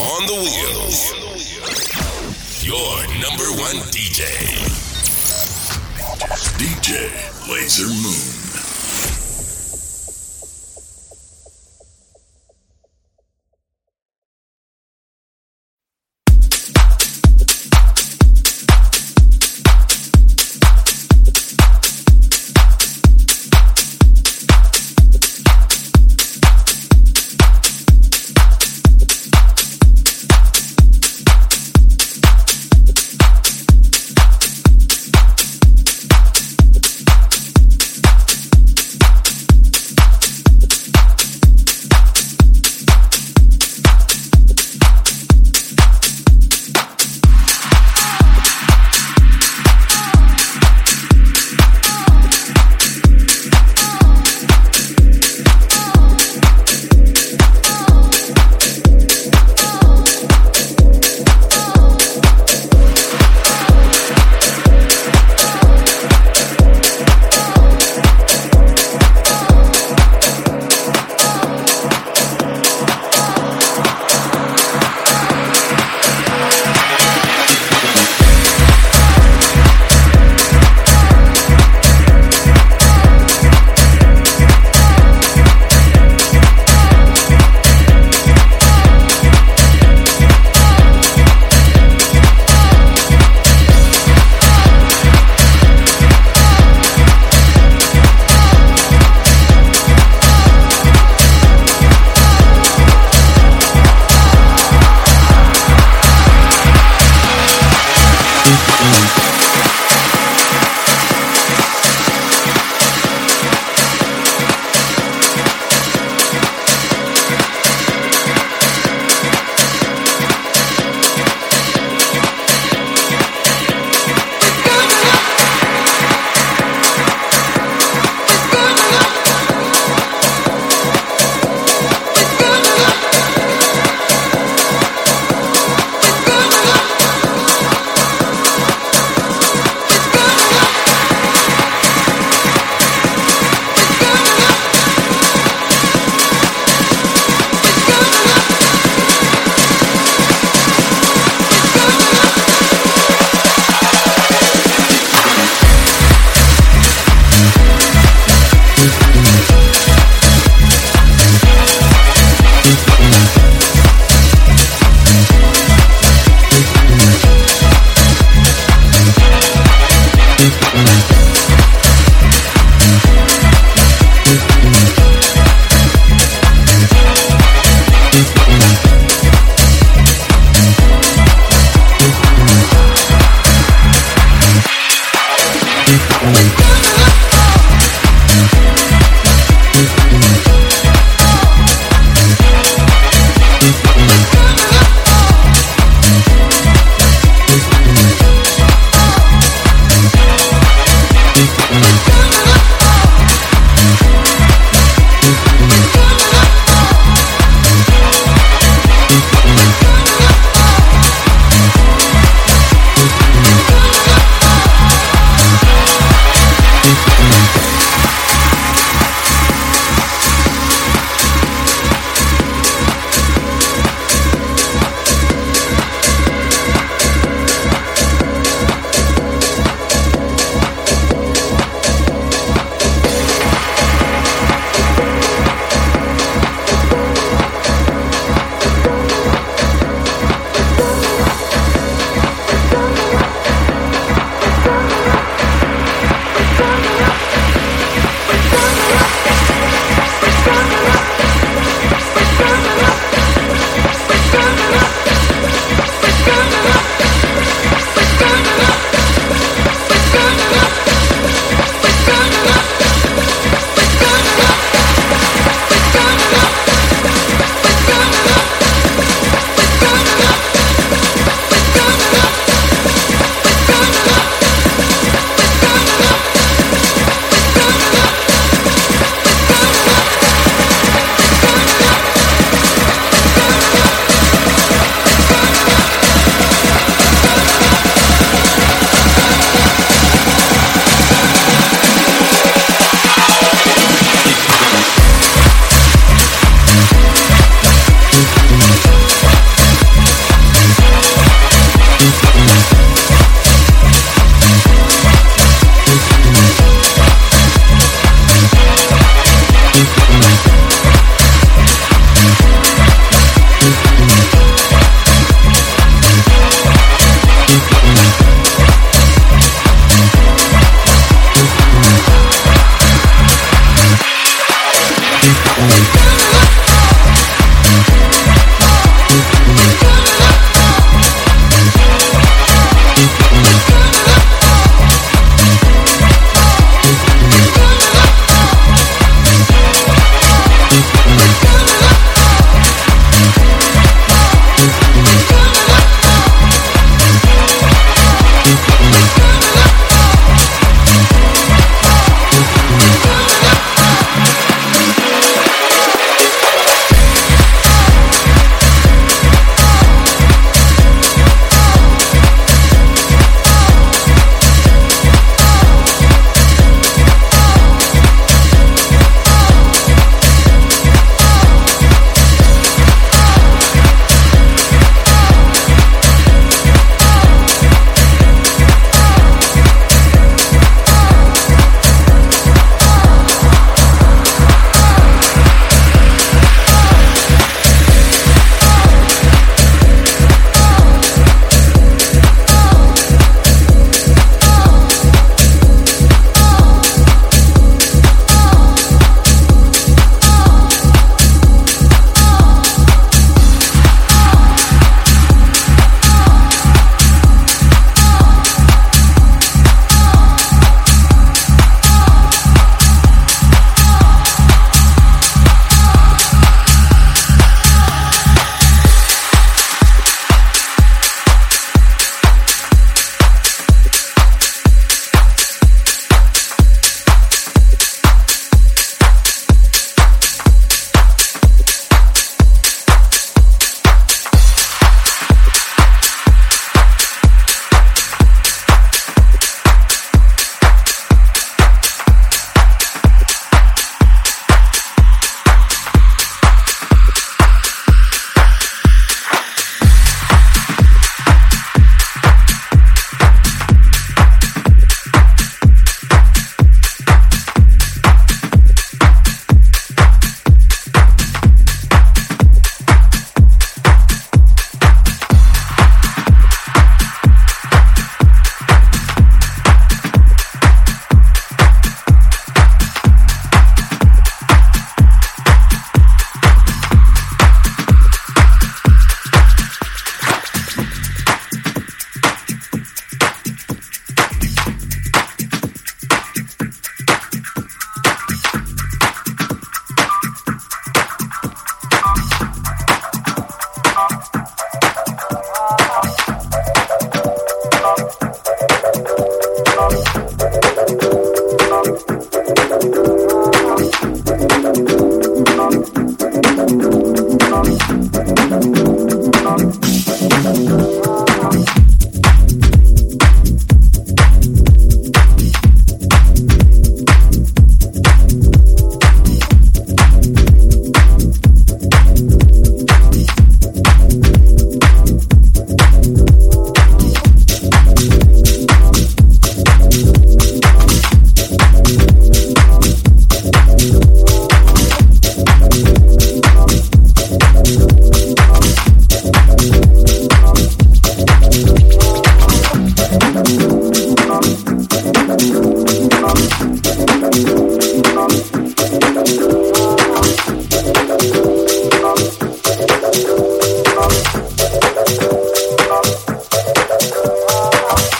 on the wheels. Your number one DJ. DJ Lasermoon.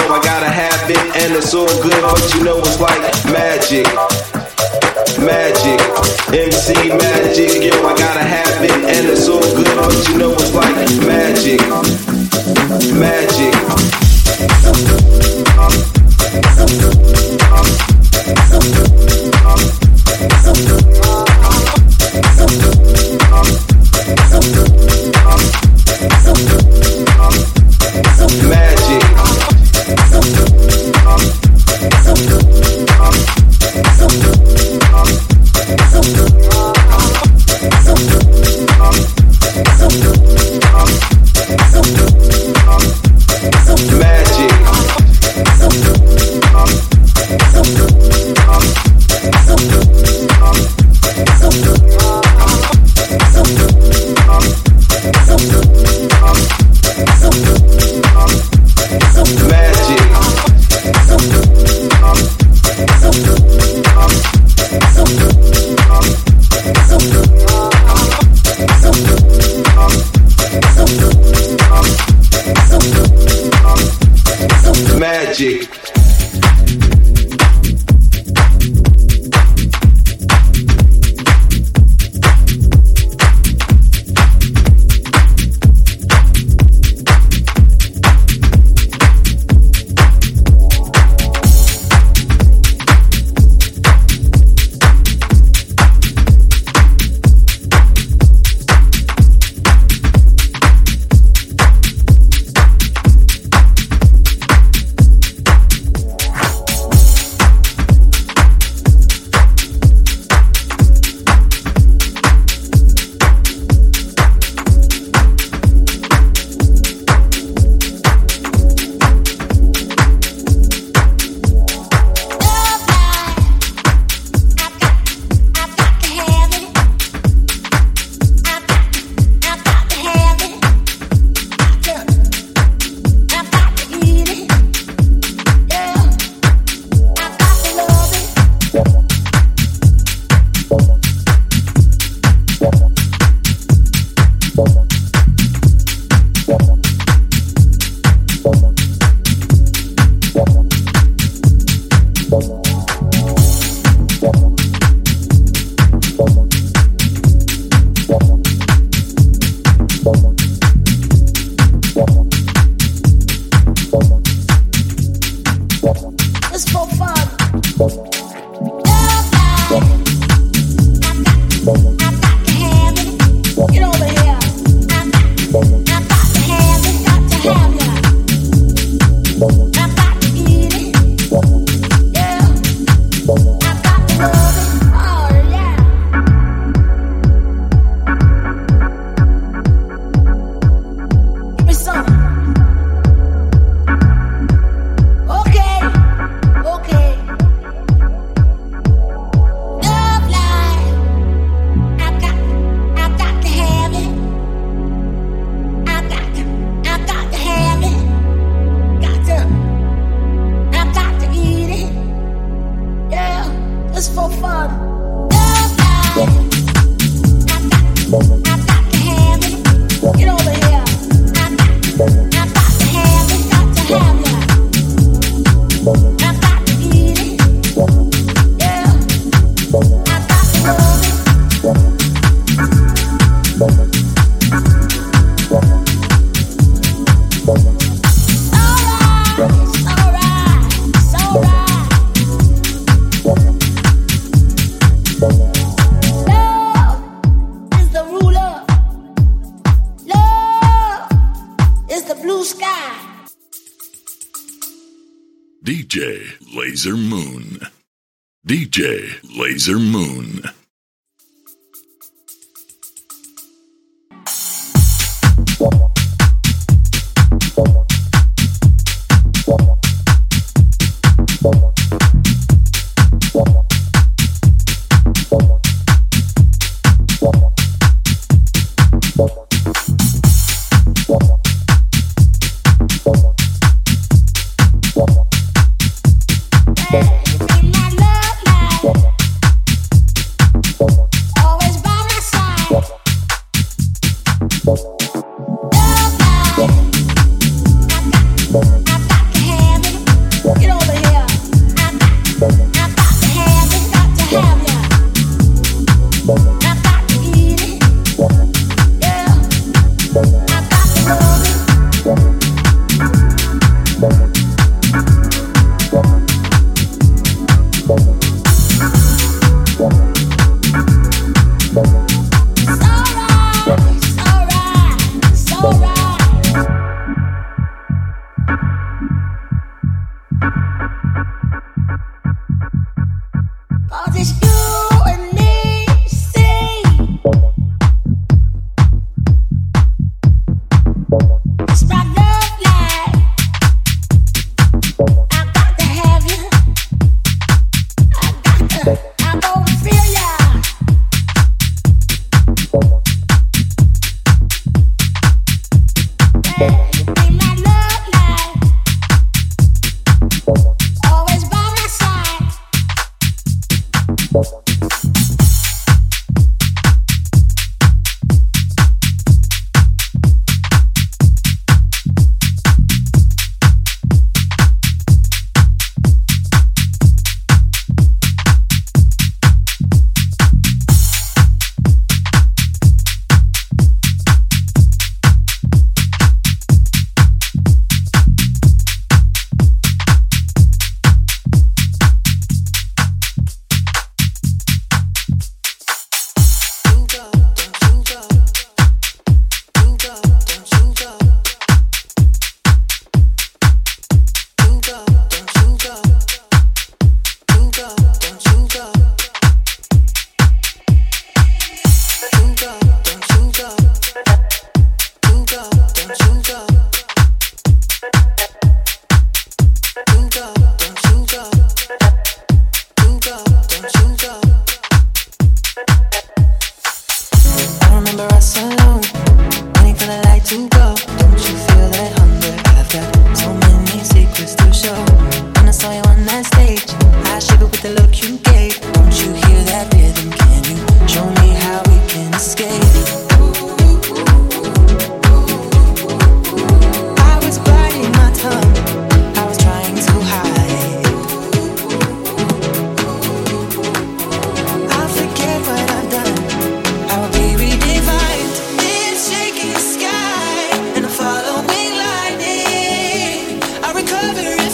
I gotta have it, and it's all good, but you know it's like magic, magic. MC Magic, yo, I gotta have it, and it's all good, but you know it's like magic, magic. MC Magic, yo, I gotta have it, and it's all good, but you know it's like magic, magic. Magic. Magic. Lasermoon.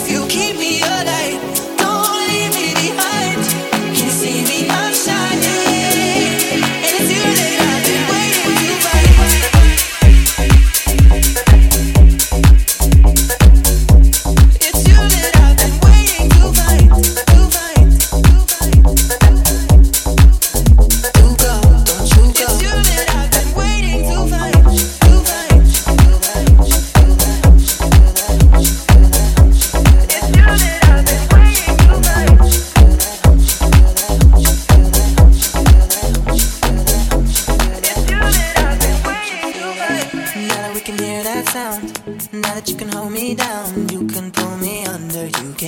If you keep me alive, don't leave me behind. Can you see me?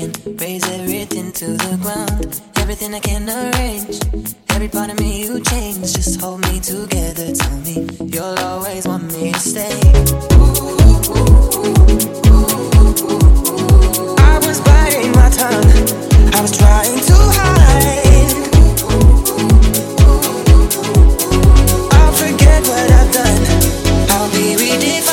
can raise everything to the ground. Everything I can arrange, every part of me you change. Just hold me together, tell me you'll always want me to stay. I was biting my tongue, I was trying to hide. I'll forget what I've done, I'll be redefined.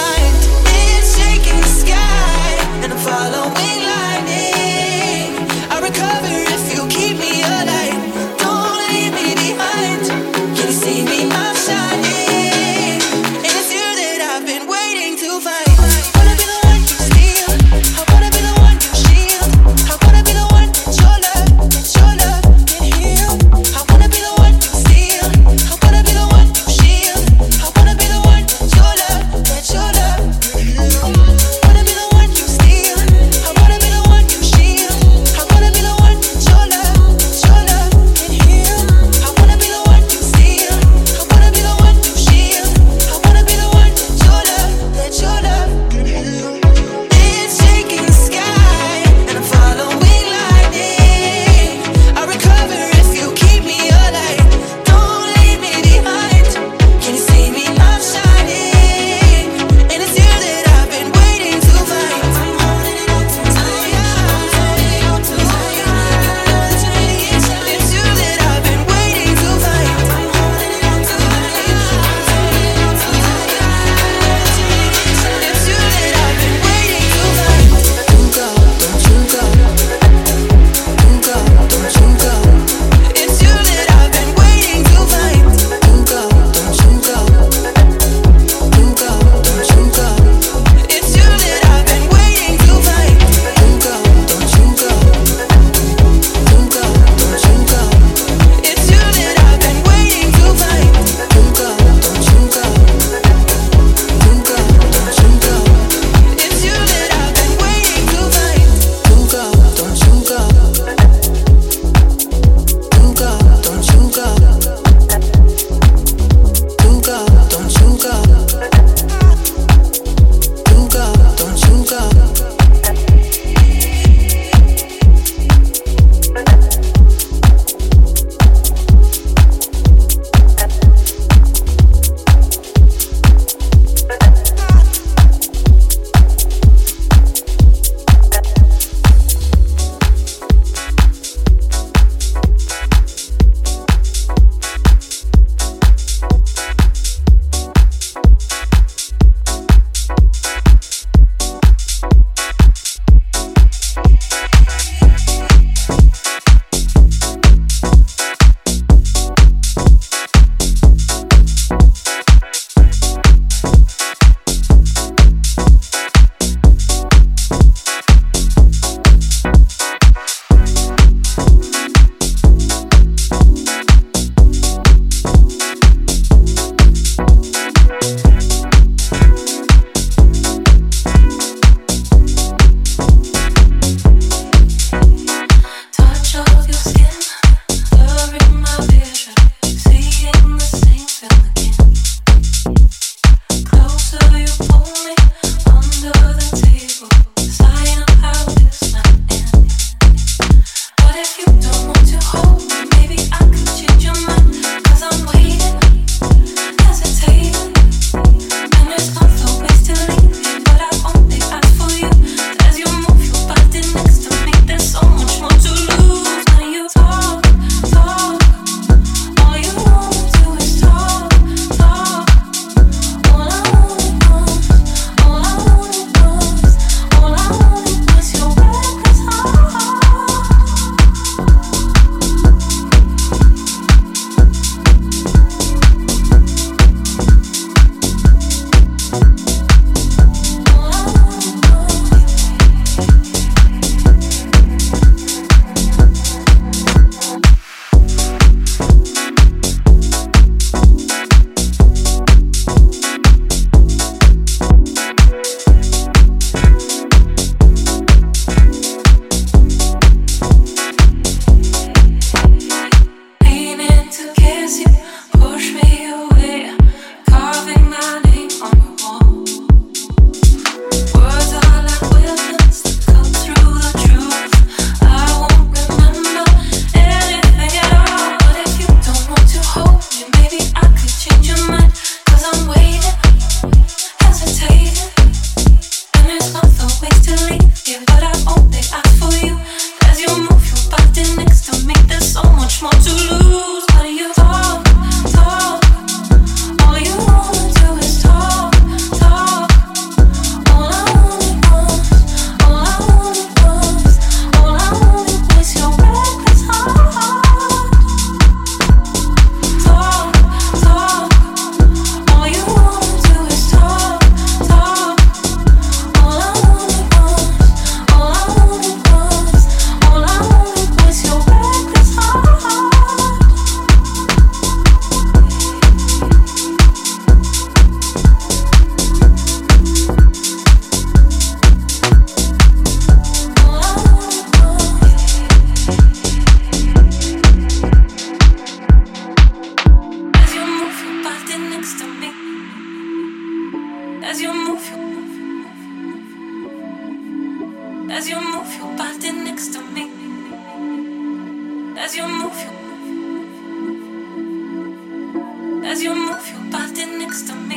next to me.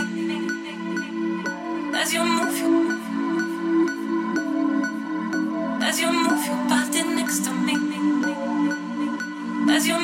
As you move your body next to me. Oh, you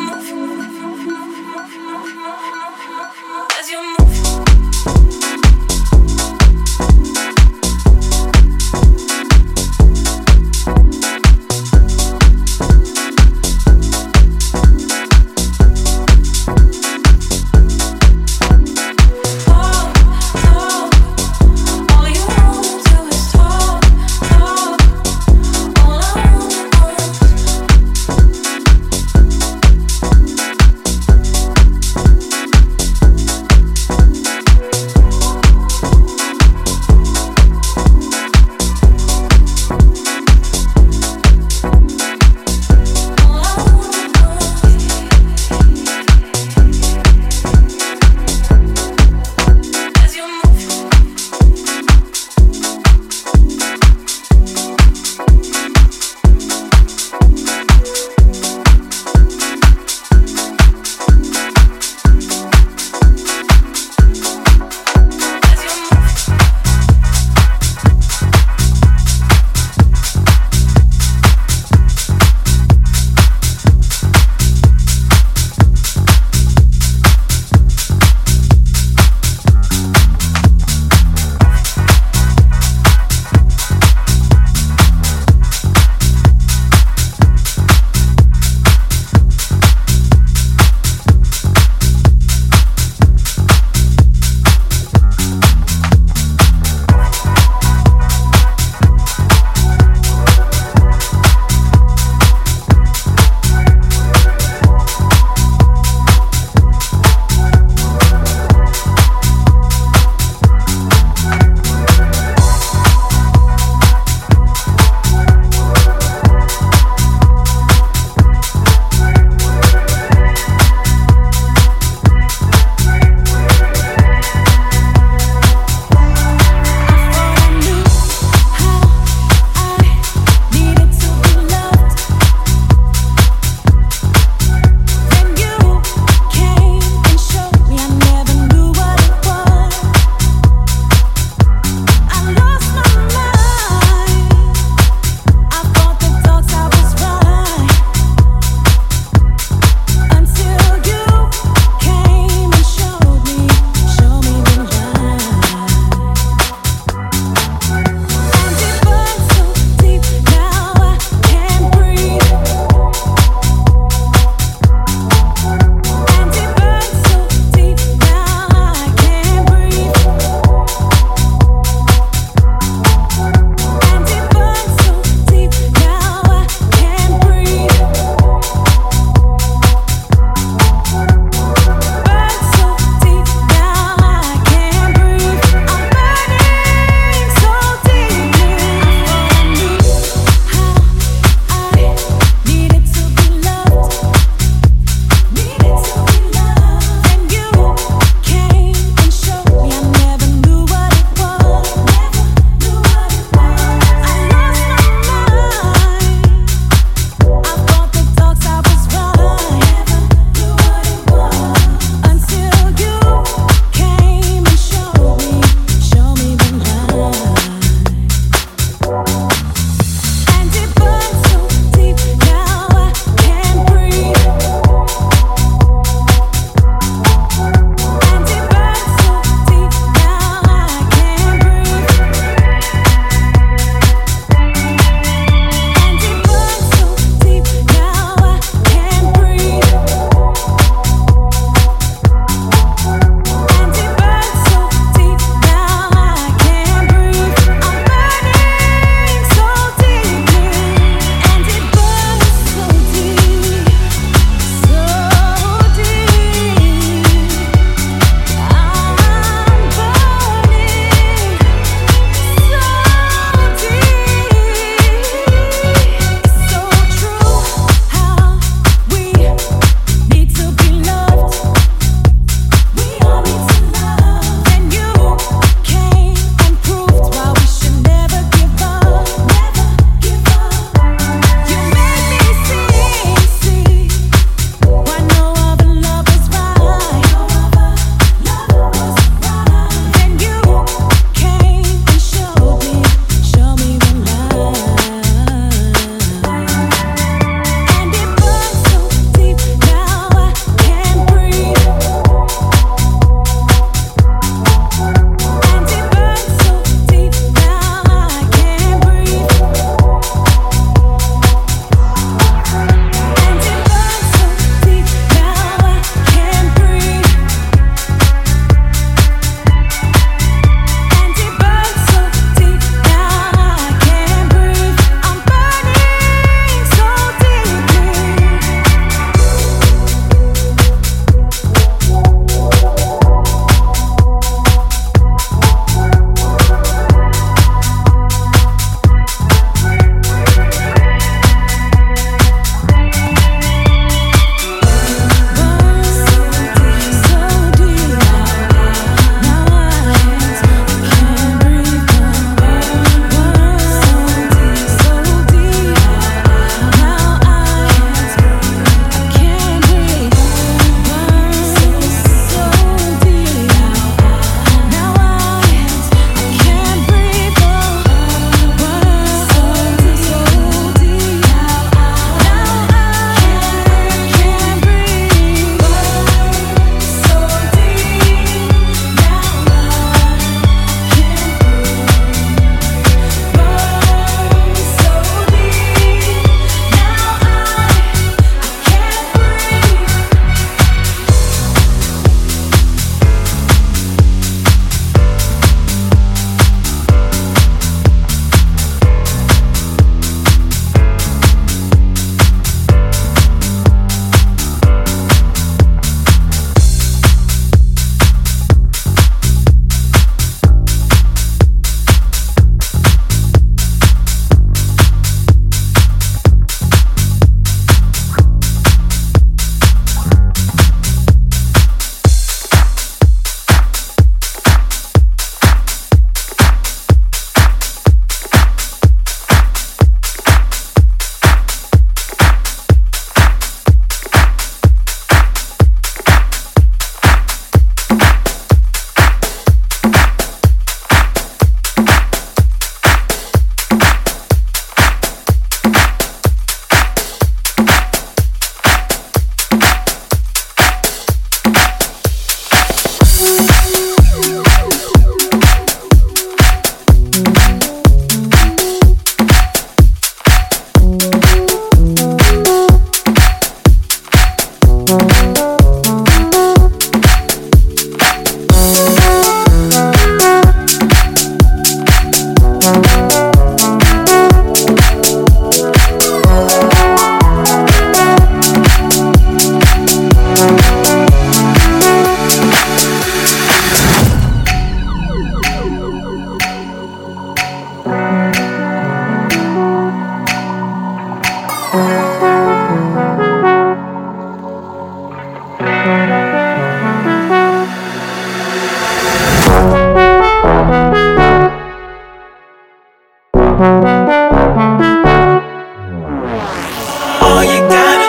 Boy, you know you got me.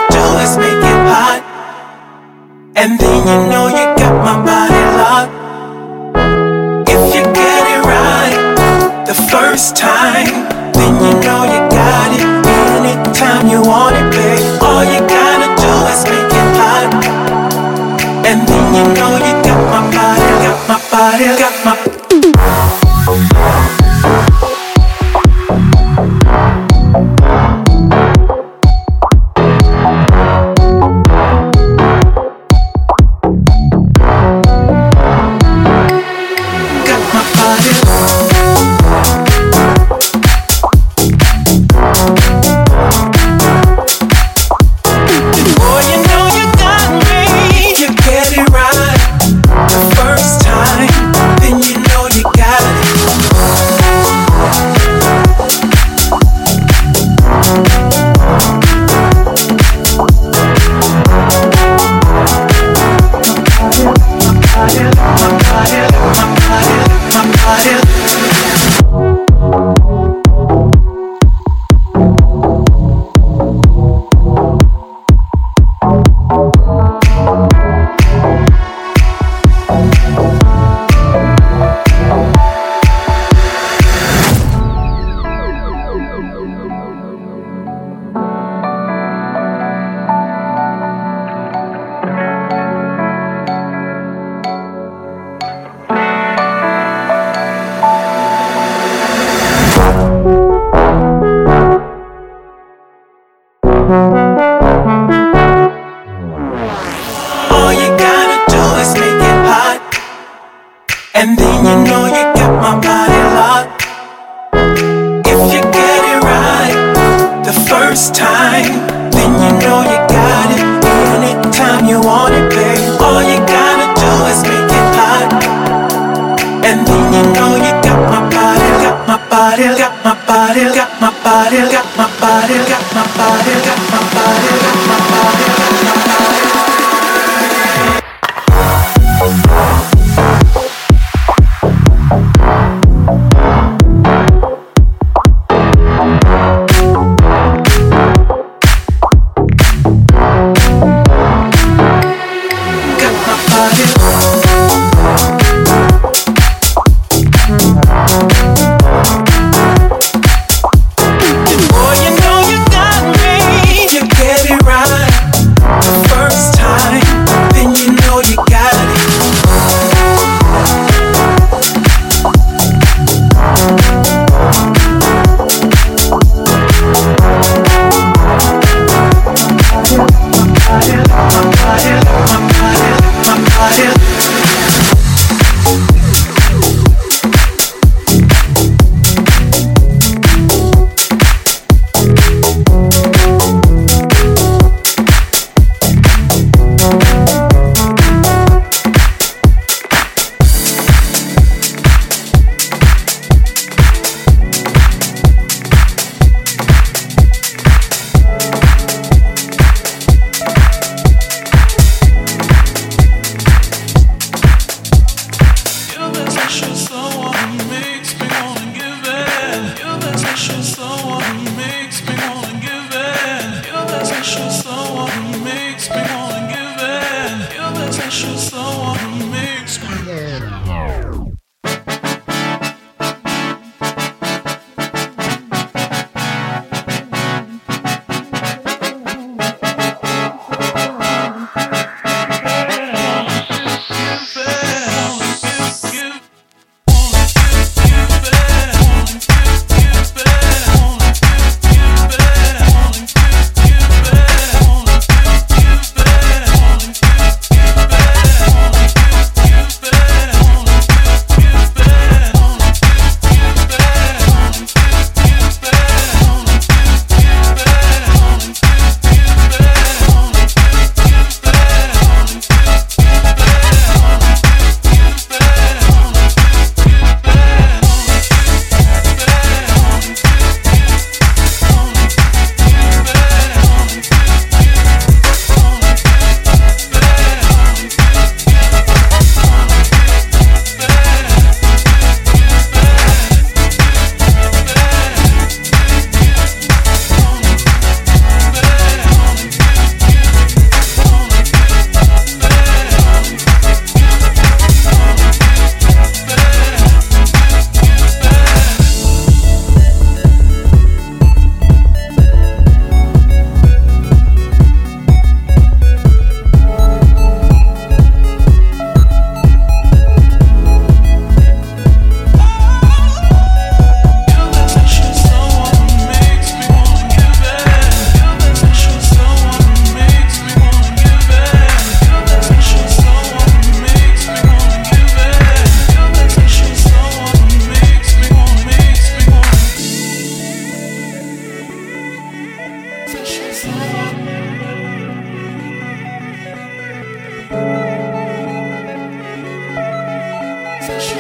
Take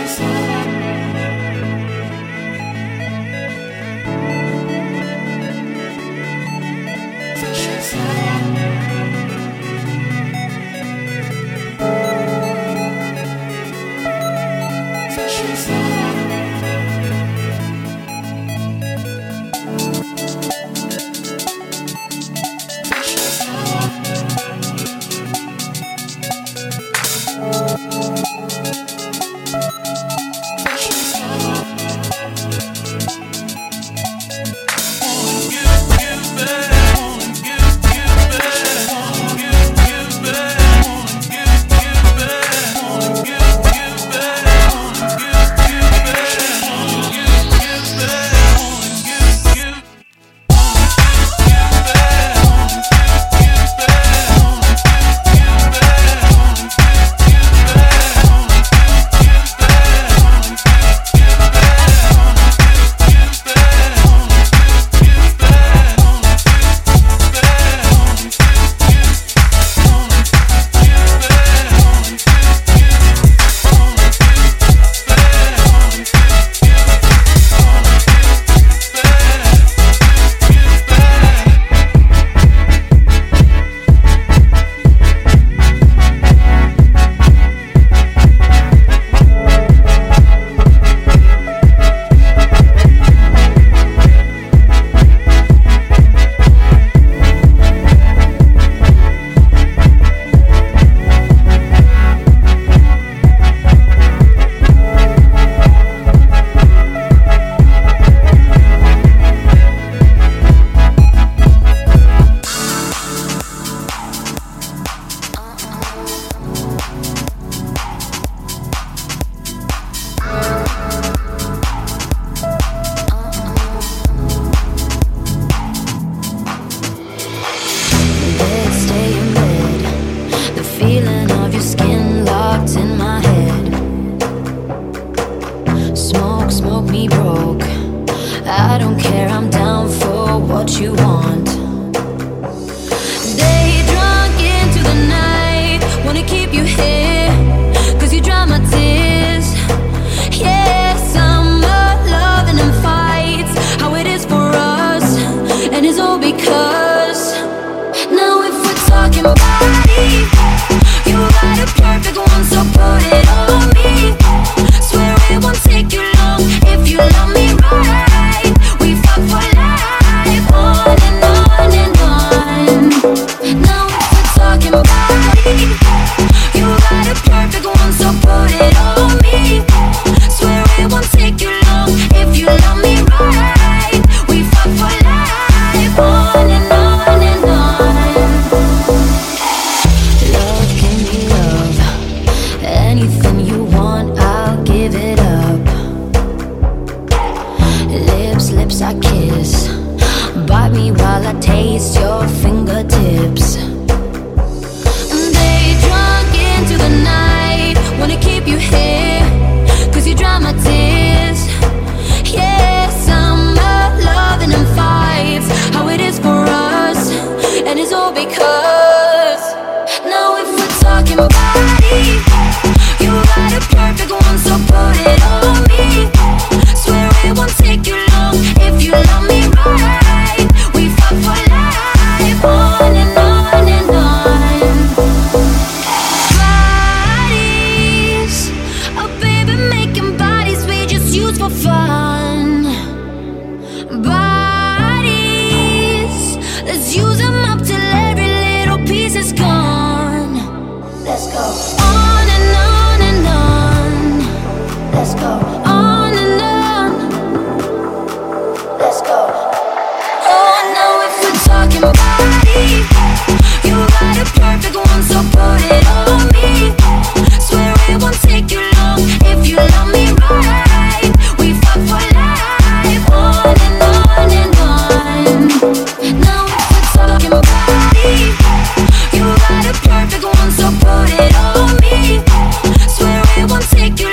you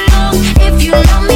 long if you love me.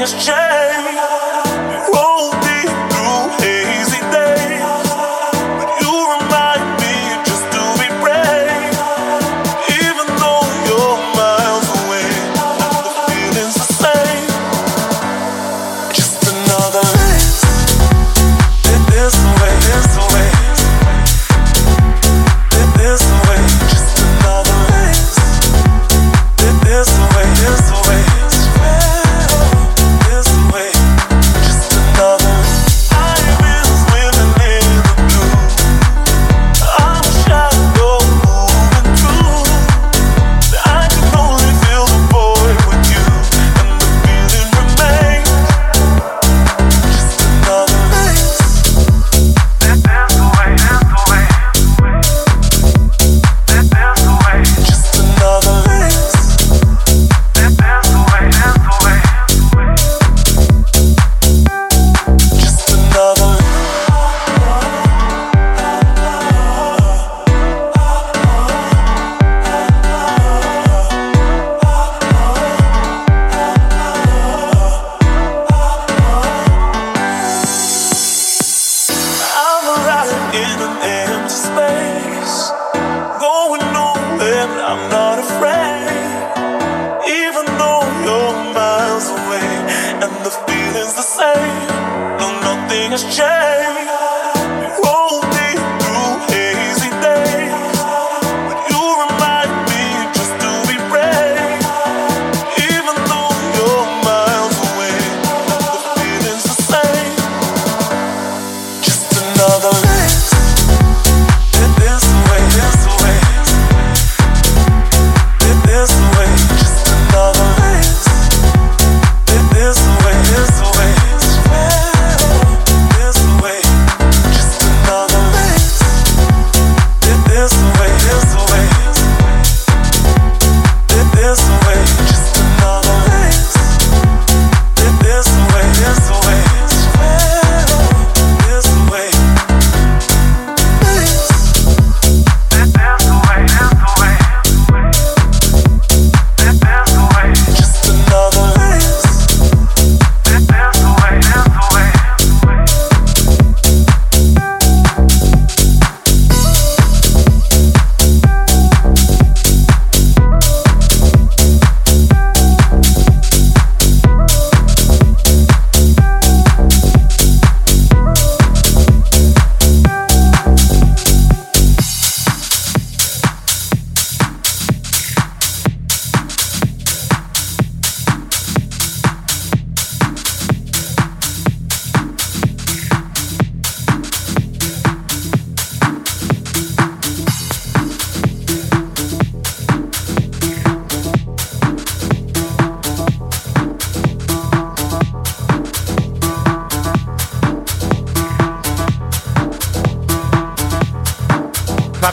has changed. Roll me through hazy days, but you remind me just to be brave. Even though you're miles away, the feeling's the same. Just another race. Did this way, this way. Did this way. Just another race. Did this way, this way.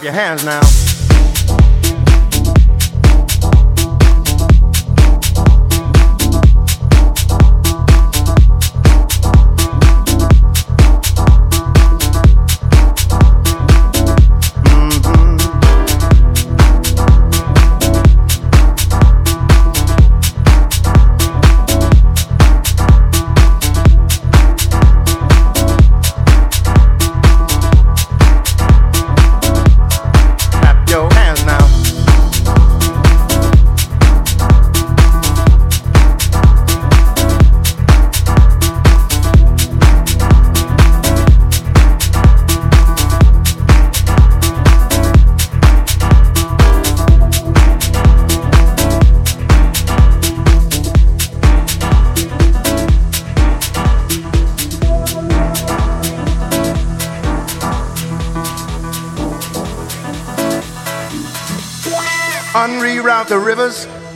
Your hands now. Unreroute the rivers,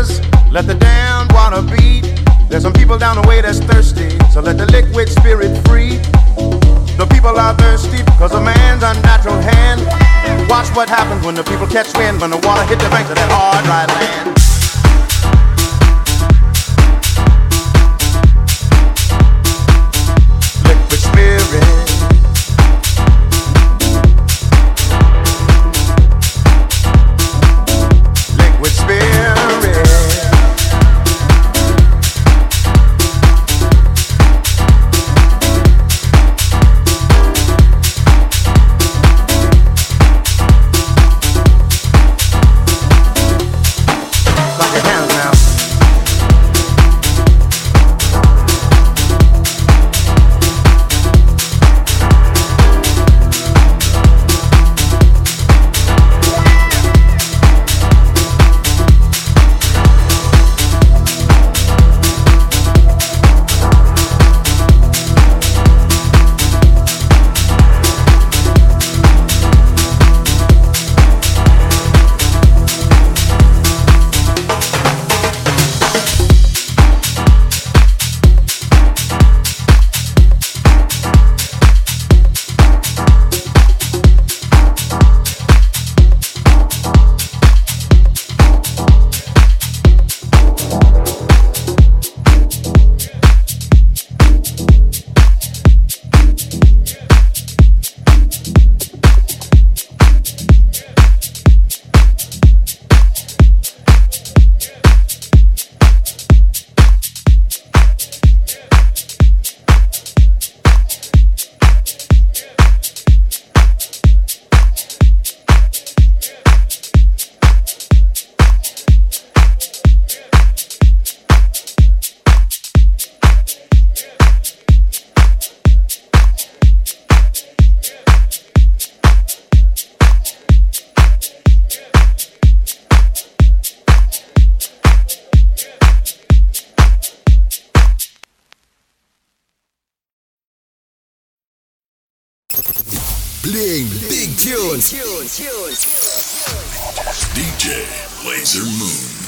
rivers, let the damned water beat. There's some people down the way that's thirsty, so let the liquid spirit free. The people are thirsty because of man's unnatural hand. Watch what happens when the people catch wind, when the water hit the banks of that hard, dry land. Liquid spirit. Big tunes. DJ Lasermoon.